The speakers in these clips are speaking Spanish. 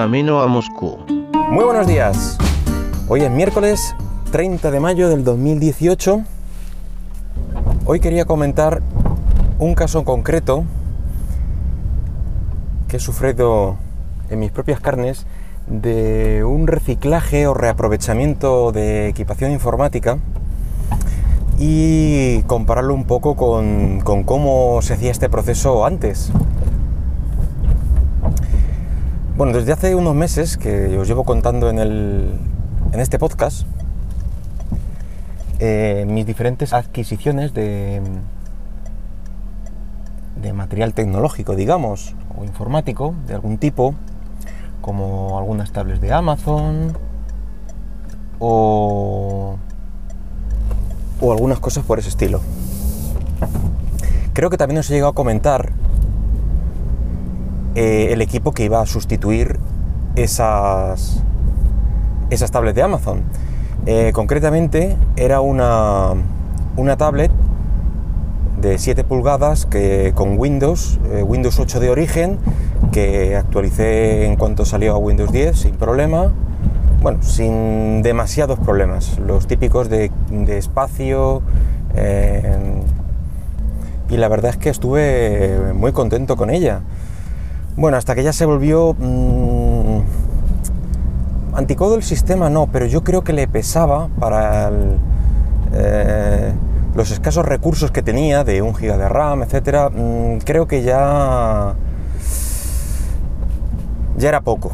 camino a Moscú. Muy buenos días. Hoy es miércoles 30 de mayo del 2018. Hoy quería comentar un caso concreto que he sufrido en mis propias carnes de un reciclaje o reaprovechamiento de equipación informática y compararlo un poco con cómo se hacía este proceso antes. Bueno, desde hace unos meses que os llevo contando en este podcast mis diferentes adquisiciones de material tecnológico, digamos, o informático de algún tipo, como algunas tablets de Amazon o algunas cosas por ese estilo. Creo que también os he llegado a comentar el equipo que iba a sustituir esas tablets de Amazon. Concretamente era una tablet de 7 pulgadas que con Windows 8 de origen, que actualicé en cuanto salió a Windows 10 sin problema, bueno, sin demasiados problemas, los típicos de espacio, y la verdad es que estuve muy contento con ella. Bueno, hasta que ya se volvió anticodo el sistema, no, pero yo creo que le pesaba para los escasos recursos que tenía, de 1 GB de RAM, etcétera. Creo que ya era poco.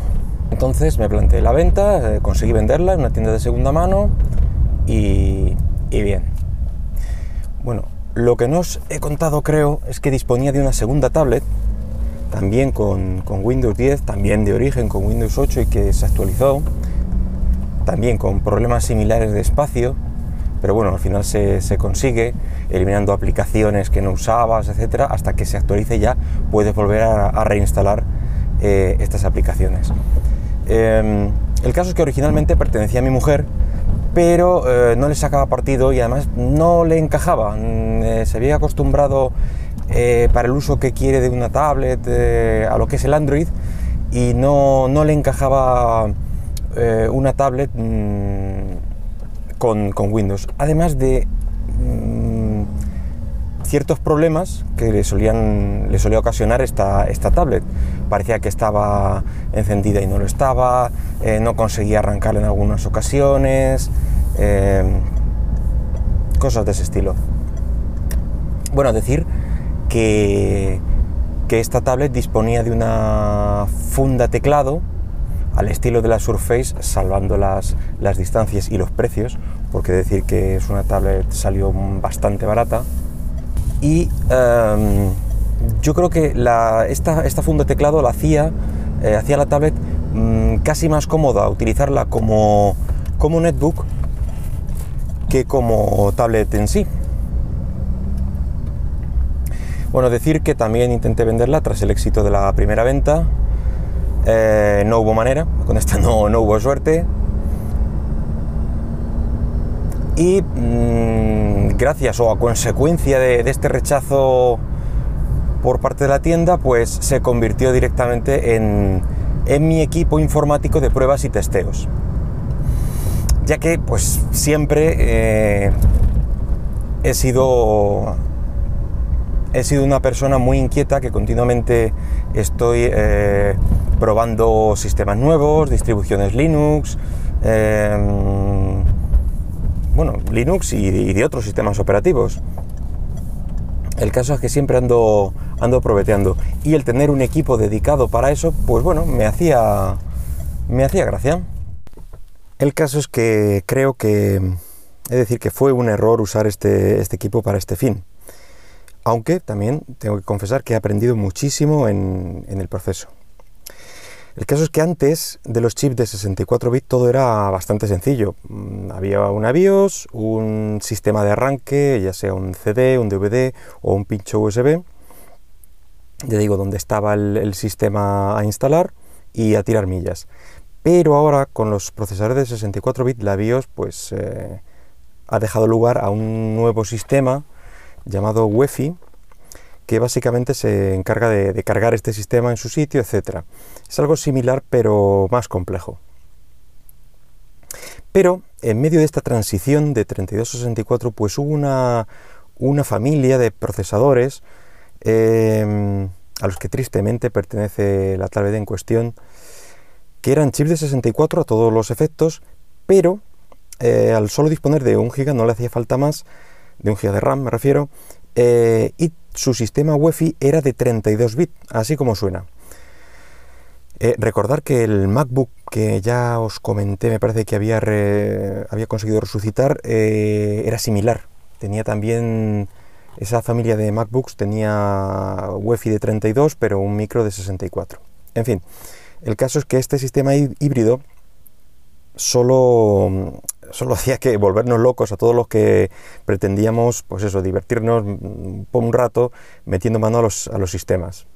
Entonces me planteé la venta, conseguí venderla en una tienda de segunda mano y bien. Bueno, lo que no os he contado, creo, es que disponía de una segunda tablet, también con Windows 10, también de origen con Windows 8 y que se actualizó, también con problemas similares de espacio, pero bueno, al final se consigue eliminando aplicaciones que no usabas, etcétera, hasta que se actualice ya puedes volver a reinstalar estas aplicaciones. El caso es que originalmente pertenecía a mi mujer, pero no le sacaba partido y además no le encajaba. Se había acostumbrado para el uso que quiere de una tablet a lo que es el Android, y no le encajaba una tablet con Windows, además de ciertos problemas que le solía ocasionar esta tablet. Parecía que estaba encendida y no lo estaba, no conseguía arrancar en algunas ocasiones, cosas de ese estilo. Bueno, decir que esta tablet disponía de una funda teclado al estilo de la Surface, salvando las distancias y los precios, porque decir que es una tablet salió bastante barata. Y yo creo que esta funda teclado la hacía la tablet casi más cómoda utilizarla como netbook que como tablet en sí. Bueno, decir que también intenté venderla tras el éxito de la primera venta. No hubo manera, con esta no hubo suerte. Y gracias o a consecuencia de este rechazo por parte de la tienda, pues se convirtió directamente en mi equipo informático de pruebas y testeos, ya que pues siempre he sido una persona muy inquieta, que continuamente estoy probando sistemas nuevos, distribuciones Linux, bueno, Linux y de otros sistemas operativos. El caso es que siempre ando probeteando, y el tener un equipo dedicado para eso, pues bueno, me hacía gracia. El caso es que creo que, es decir, que fue un error usar este equipo para este fin, aunque también tengo que confesar que he aprendido muchísimo en el proceso. El caso es que antes de los chips de 64 bits todo era bastante sencillo. Había una BIOS, un sistema de arranque, ya sea un CD, un DVD o un pincho USB, ya digo, donde estaba el sistema a instalar y a tirar millas. Pero ahora con los procesadores de 64 bits la BIOS pues ha dejado lugar a un nuevo sistema llamado UEFI, que básicamente se encarga de cargar este sistema en su sitio, etc. Es algo similar pero más complejo. Pero en medio de esta transición de 32 a 64 pues hubo una familia de procesadores a los que tristemente pertenece la tablet en cuestión, que eran chips de 64 a todos los efectos, pero al solo disponer de 1 GB no le hacía falta más, de 1 GB de RAM me refiero, y su sistema UEFI era de 32 bits, así como suena. Recordar que el MacBook que ya os comenté, me parece que había conseguido resucitar, era similar. Tenía también, esa familia de MacBooks tenía UEFI de 32, pero un micro de 64. En fin, el caso es que este sistema híbrido solo hacía que volvernos locos a todos los que pretendíamos, pues eso, divertirnos por un rato metiendo mano a los sistemas,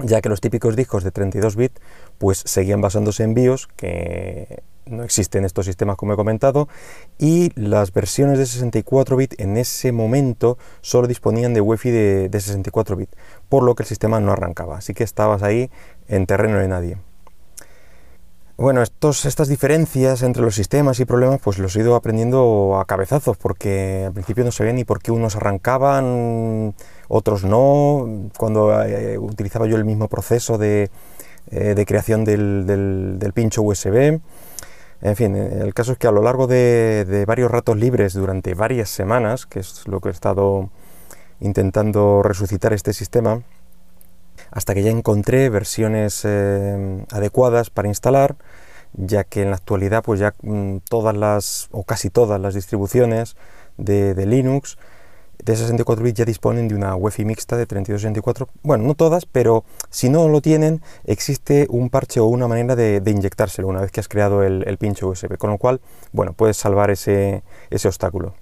ya que los típicos discos de 32 bits pues seguían basándose en BIOS, que no existen estos sistemas como he comentado, y las versiones de 64 bits en ese momento solo disponían de UEFI de 64 bits, por lo que el sistema no arrancaba, así que estabas ahí en terreno de nadie. Bueno, estas diferencias entre los sistemas y problemas pues los he ido aprendiendo a cabezazos, porque al principio no sabía ni por qué unos arrancaban, otros no. Cuando utilizaba yo el mismo proceso de creación del pincho USB. En fin, el caso es que a lo largo de varios ratos libres durante varias semanas, que es lo que he estado intentando resucitar este sistema, hasta que ya encontré versiones adecuadas para instalar, ya que en la actualidad pues ya casi todas las distribuciones de Linux de 64 bits ya disponen de una UEFI mixta de 32 a 64. Bueno, no todas, pero si no lo tienen, existe un parche o una manera de inyectárselo una vez que has creado el pincho USB, con lo cual, bueno, puedes salvar ese obstáculo.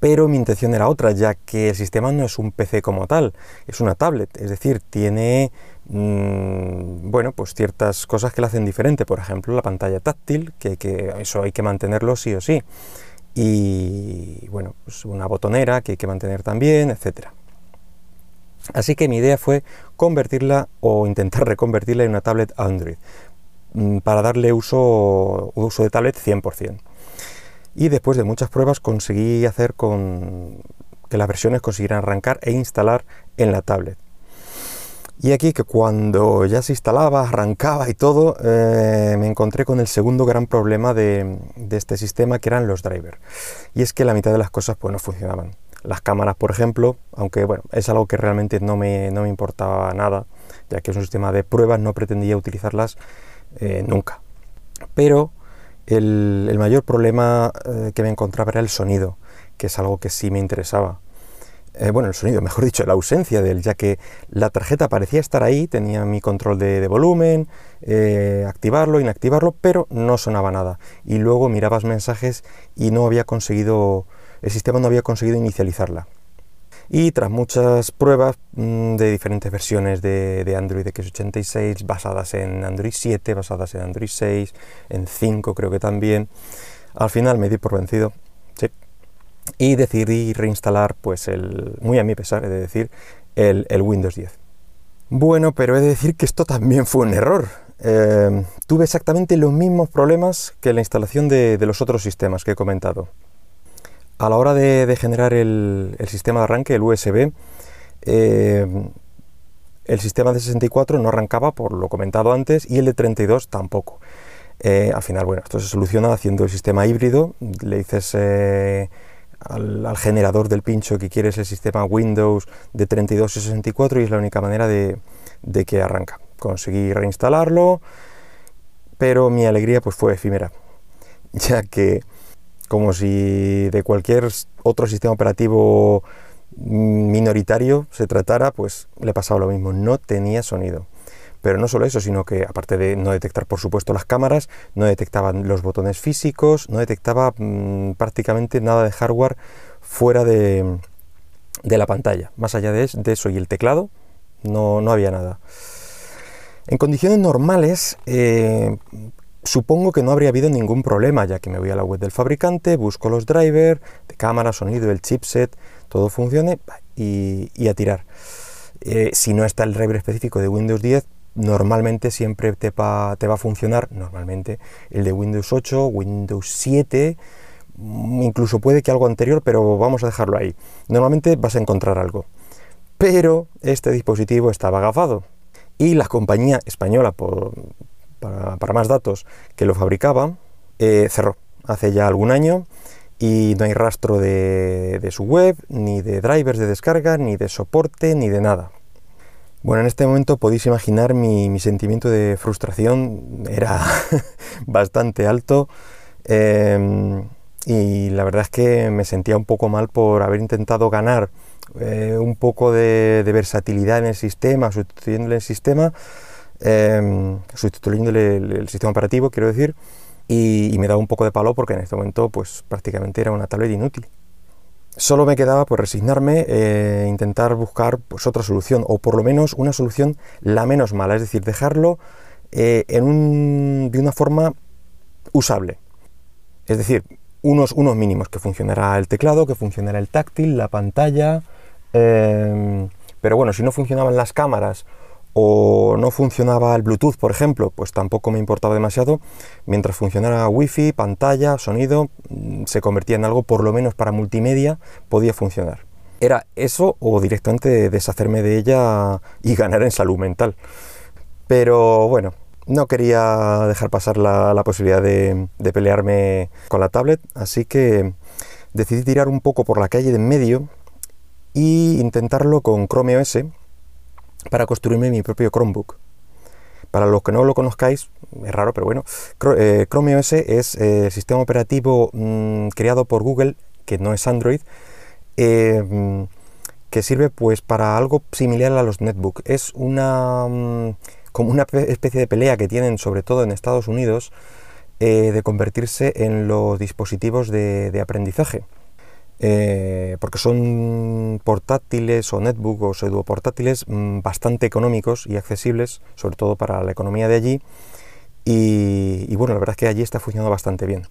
Pero mi intención era otra, ya que el sistema no es un PC como tal, es una tablet, es decir, tiene bueno, pues ciertas cosas que la hacen diferente, por ejemplo, la pantalla táctil, que eso hay que mantenerlo sí o sí, y bueno, pues una botonera que hay que mantener también, etc. Así que mi idea fue convertirla o intentar reconvertirla en una tablet Android, para darle uso de tablet 100%. Y después de muchas pruebas conseguí hacer que las versiones consiguieran arrancar e instalar en la tablet. Y aquí que cuando ya se instalaba, arrancaba y todo, me encontré con el segundo gran problema de este sistema, que eran los drivers. Y es que la mitad de las cosas pues no funcionaban. Las cámaras, por ejemplo, aunque bueno, es algo que realmente no me importaba nada, ya que es un sistema de pruebas, no pretendía utilizarlas nunca. Pero el mayor problema que me encontraba era el sonido, que es algo que sí me interesaba. Bueno, el sonido, mejor dicho, la ausencia de él, ya que la tarjeta parecía estar ahí, tenía mi control de volumen, activarlo, inactivarlo, pero no sonaba nada. Y luego mirabas mensajes y el sistema no había conseguido inicializarla. Y tras muchas pruebas de diferentes versiones de Android X86, basadas en Android 7, basadas en Android 6, en 5 creo que también, al final me di por vencido, sí, y decidí reinstalar, pues muy a mi pesar, he de decir, el Windows 10. Bueno, pero he de decir que esto también fue un error. Tuve exactamente los mismos problemas que la instalación de los otros sistemas que he comentado. A la hora de generar el sistema de arranque, el USB, el sistema de 64 no arrancaba, por lo comentado antes, y el de 32 tampoco. Al final, bueno, esto se soluciona haciendo el sistema híbrido. Le dices al generador del pincho que quieres el sistema Windows de 32 a 64 y es la única manera de que arranca. Conseguí reinstalarlo, pero mi alegría pues fue efímera, ya que, como si de cualquier otro sistema operativo minoritario se tratara, pues le pasaba lo mismo, no tenía sonido. Pero no solo eso, sino que aparte de no detectar, por supuesto, las cámaras, no detectaban los botones físicos, no detectaba prácticamente nada de hardware fuera de la pantalla. Más allá de eso y el teclado, no había nada. En condiciones normales, supongo que no habría habido ningún problema, ya que me voy a la web del fabricante, busco los drivers de cámara, sonido, el chipset, todo funcione y a tirar. Si no está el driver específico de Windows 10, normalmente siempre te va a funcionar, normalmente, el de Windows 8, Windows 7, incluso puede que algo anterior, pero vamos a dejarlo ahí. Normalmente vas a encontrar algo. Pero este dispositivo estaba agafado y la compañía española, para más datos, que lo fabricaba, cerró hace ya algún año y no hay rastro de su web, ni de drivers de descarga, ni de soporte, ni de nada. Bueno, en este momento podéis imaginar mi sentimiento de frustración, era bastante alto, y la verdad es que me sentía un poco mal por haber intentado ganar un poco de versatilidad en el sistema, sustituyéndole el sistema, sistema operativo, quiero decir, y me daba un poco de palo porque en este momento pues prácticamente era una tablet inútil. Solo me quedaba pues resignarme e intentar buscar pues otra solución, o por lo menos una solución la menos mala, es decir, dejarlo de una forma usable. Es decir, unos mínimos, que funcionará el teclado, que funcionará el táctil, la pantalla, pero bueno, si no funcionaban las cámaras o no funcionaba el Bluetooth, por ejemplo, pues tampoco me importaba demasiado. Mientras funcionara Wi-Fi, pantalla, sonido, se convertía en algo, por lo menos para multimedia, podía funcionar. Era eso o directamente deshacerme de ella y ganar en salud mental. Pero bueno, no quería dejar pasar la posibilidad de pelearme con la tablet, así que decidí tirar un poco por la calle de en medio e intentarlo con Chrome OS, para construirme mi propio Chromebook. Para los que no lo conozcáis, es raro, pero bueno, Chrome OS es el sistema operativo creado por Google, que no es Android, que sirve pues para algo similar a los netbook. Es como una especie de pelea que tienen, sobre todo en Estados Unidos, de convertirse en los dispositivos de aprendizaje. Porque son portátiles o netbook o pseudoportátiles bastante económicos y accesibles, sobre todo para la economía de allí, y bueno, la verdad es que allí está funcionando bastante bien.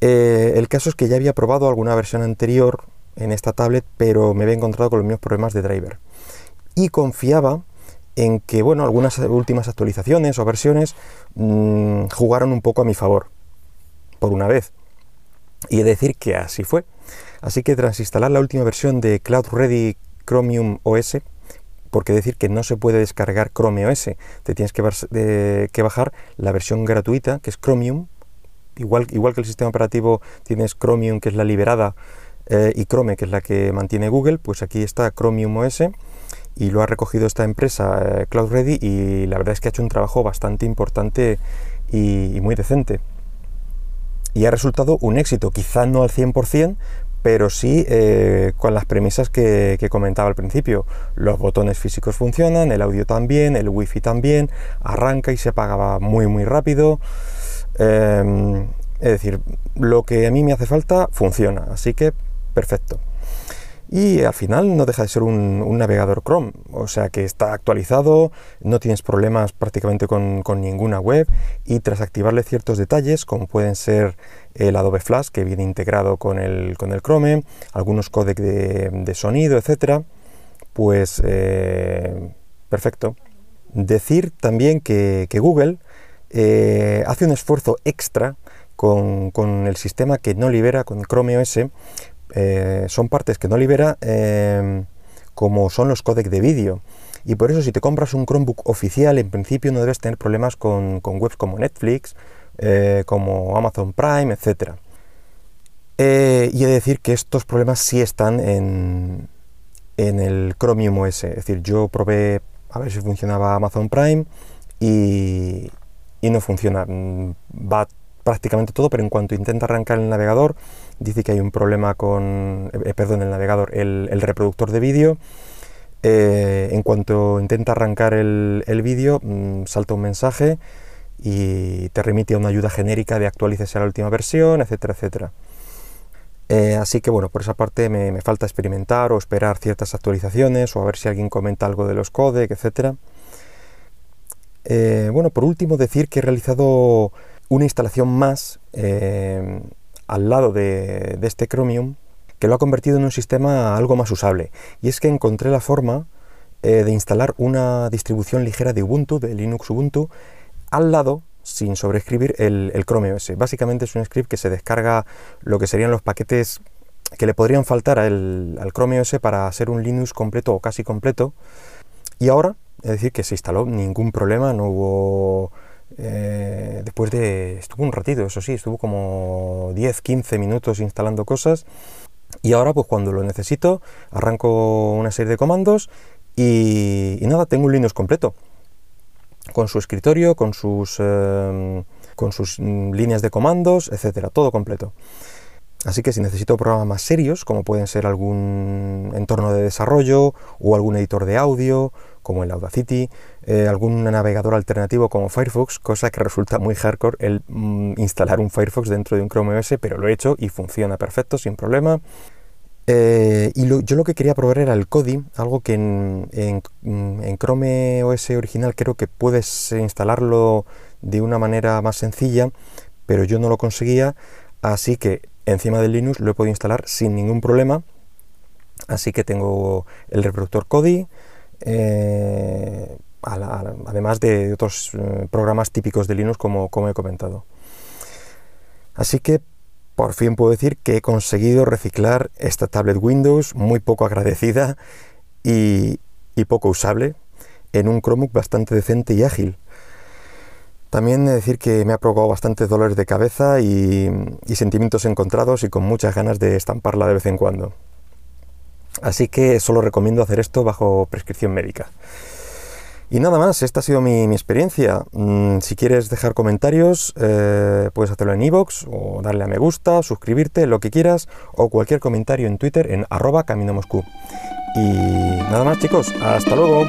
El caso es que ya había probado alguna versión anterior en esta tablet, pero me había encontrado con los mismos problemas de driver, y confiaba en que, bueno, algunas últimas actualizaciones o versiones jugaron un poco a mi favor, por una vez, y he de decir que así fue. Así que tras instalar la última versión de CloudReady Chromium OS, porque decir que no se puede descargar Chrome OS, te tienes que bajar la versión gratuita, que es Chromium, igual que el sistema operativo tienes Chromium, que es la liberada, y Chrome, que es la que mantiene Google, pues aquí está Chromium OS, y lo ha recogido esta empresa, CloudReady, y la verdad es que ha hecho un trabajo bastante importante y muy decente. Y ha resultado un éxito, quizá no al 100%, pero sí con las premisas que comentaba al principio. Los botones físicos funcionan, el audio también, el wifi también, arranca y se apagaba muy rápido. Es decir, lo que a mí me hace falta funciona, así que perfecto. Y al final no deja de ser un navegador Chrome, o sea que está actualizado, no tienes problemas prácticamente con ninguna web, y tras activarle ciertos detalles, como pueden ser el Adobe Flash, que viene integrado con el Chrome, algunos códecs de sonido, etcétera, pues perfecto. Decir también que Google hace un esfuerzo extra con el sistema que no libera, con Chrome OS. Son partes que no libera, como son los códecs de vídeo, y por eso si te compras un Chromebook oficial, en principio no debes tener problemas con webs como Netflix, como Amazon Prime, etc. Y he de decir que estos problemas sí están en el Chromium OS, es decir, yo probé a ver si funcionaba Amazon Prime y no funciona, va prácticamente todo, pero en cuanto intenta arrancar el navegador, dice que hay un problema con... perdón, el navegador, el reproductor de vídeo. En cuanto intenta arrancar el vídeo, salta un mensaje y te remite a una ayuda genérica de actualícese a la última versión, etcétera, etcétera. Así que bueno, por esa parte me falta experimentar o esperar ciertas actualizaciones, o a ver si alguien comenta algo de los códecs, etcétera. Bueno, por último decir que he realizado una instalación más al lado de este Chromium, que lo ha convertido en un sistema algo más usable, y es que encontré la forma de instalar una distribución ligera de Ubuntu, de Linux Ubuntu, al lado, sin sobreescribir, el Chrome OS. Básicamente es un script que se descarga lo que serían los paquetes que le podrían faltar al Chrome OS para hacer un Linux completo o casi completo. Y ahora, es decir, que se instaló, ningún problema, no hubo... después de... estuvo un ratito, eso sí, estuvo como 10-15 minutos instalando cosas. Y ahora, pues cuando lo necesito, arranco una serie de comandos y nada, tengo un Linux completo. Con su escritorio, con sus líneas de comandos, etcétera, todo completo. Así que si necesito programas más serios, como pueden ser algún entorno de desarrollo o algún editor de audio, como el Audacity, algún navegador alternativo como Firefox, cosa que resulta muy hardcore el instalar un Firefox dentro de un Chrome OS, pero lo he hecho y funciona perfecto, sin problema. Yo lo que quería probar era el Kodi, algo que en Chrome OS original creo que puedes instalarlo de una manera más sencilla, pero yo no lo conseguía, así que encima del Linux lo he podido instalar sin ningún problema. Así que tengo el reproductor Kodi, además de otros programas típicos de Linux como he comentado. Así que por fin puedo decir que he conseguido reciclar esta tablet Windows, muy poco agradecida y poco usable, en un Chromebook bastante decente y ágil. También he de decir que me ha provocado bastantes dolores de cabeza y sentimientos encontrados, y con muchas ganas de estamparla de vez en cuando. Así que solo recomiendo hacer esto bajo prescripción médica. Y nada más, esta ha sido mi experiencia. Si quieres dejar comentarios, puedes hacerlo en iVoox, o darle a me gusta, suscribirte, lo que quieras, o cualquier comentario en Twitter en @CaminoMoscú. Y nada más, chicos, hasta luego.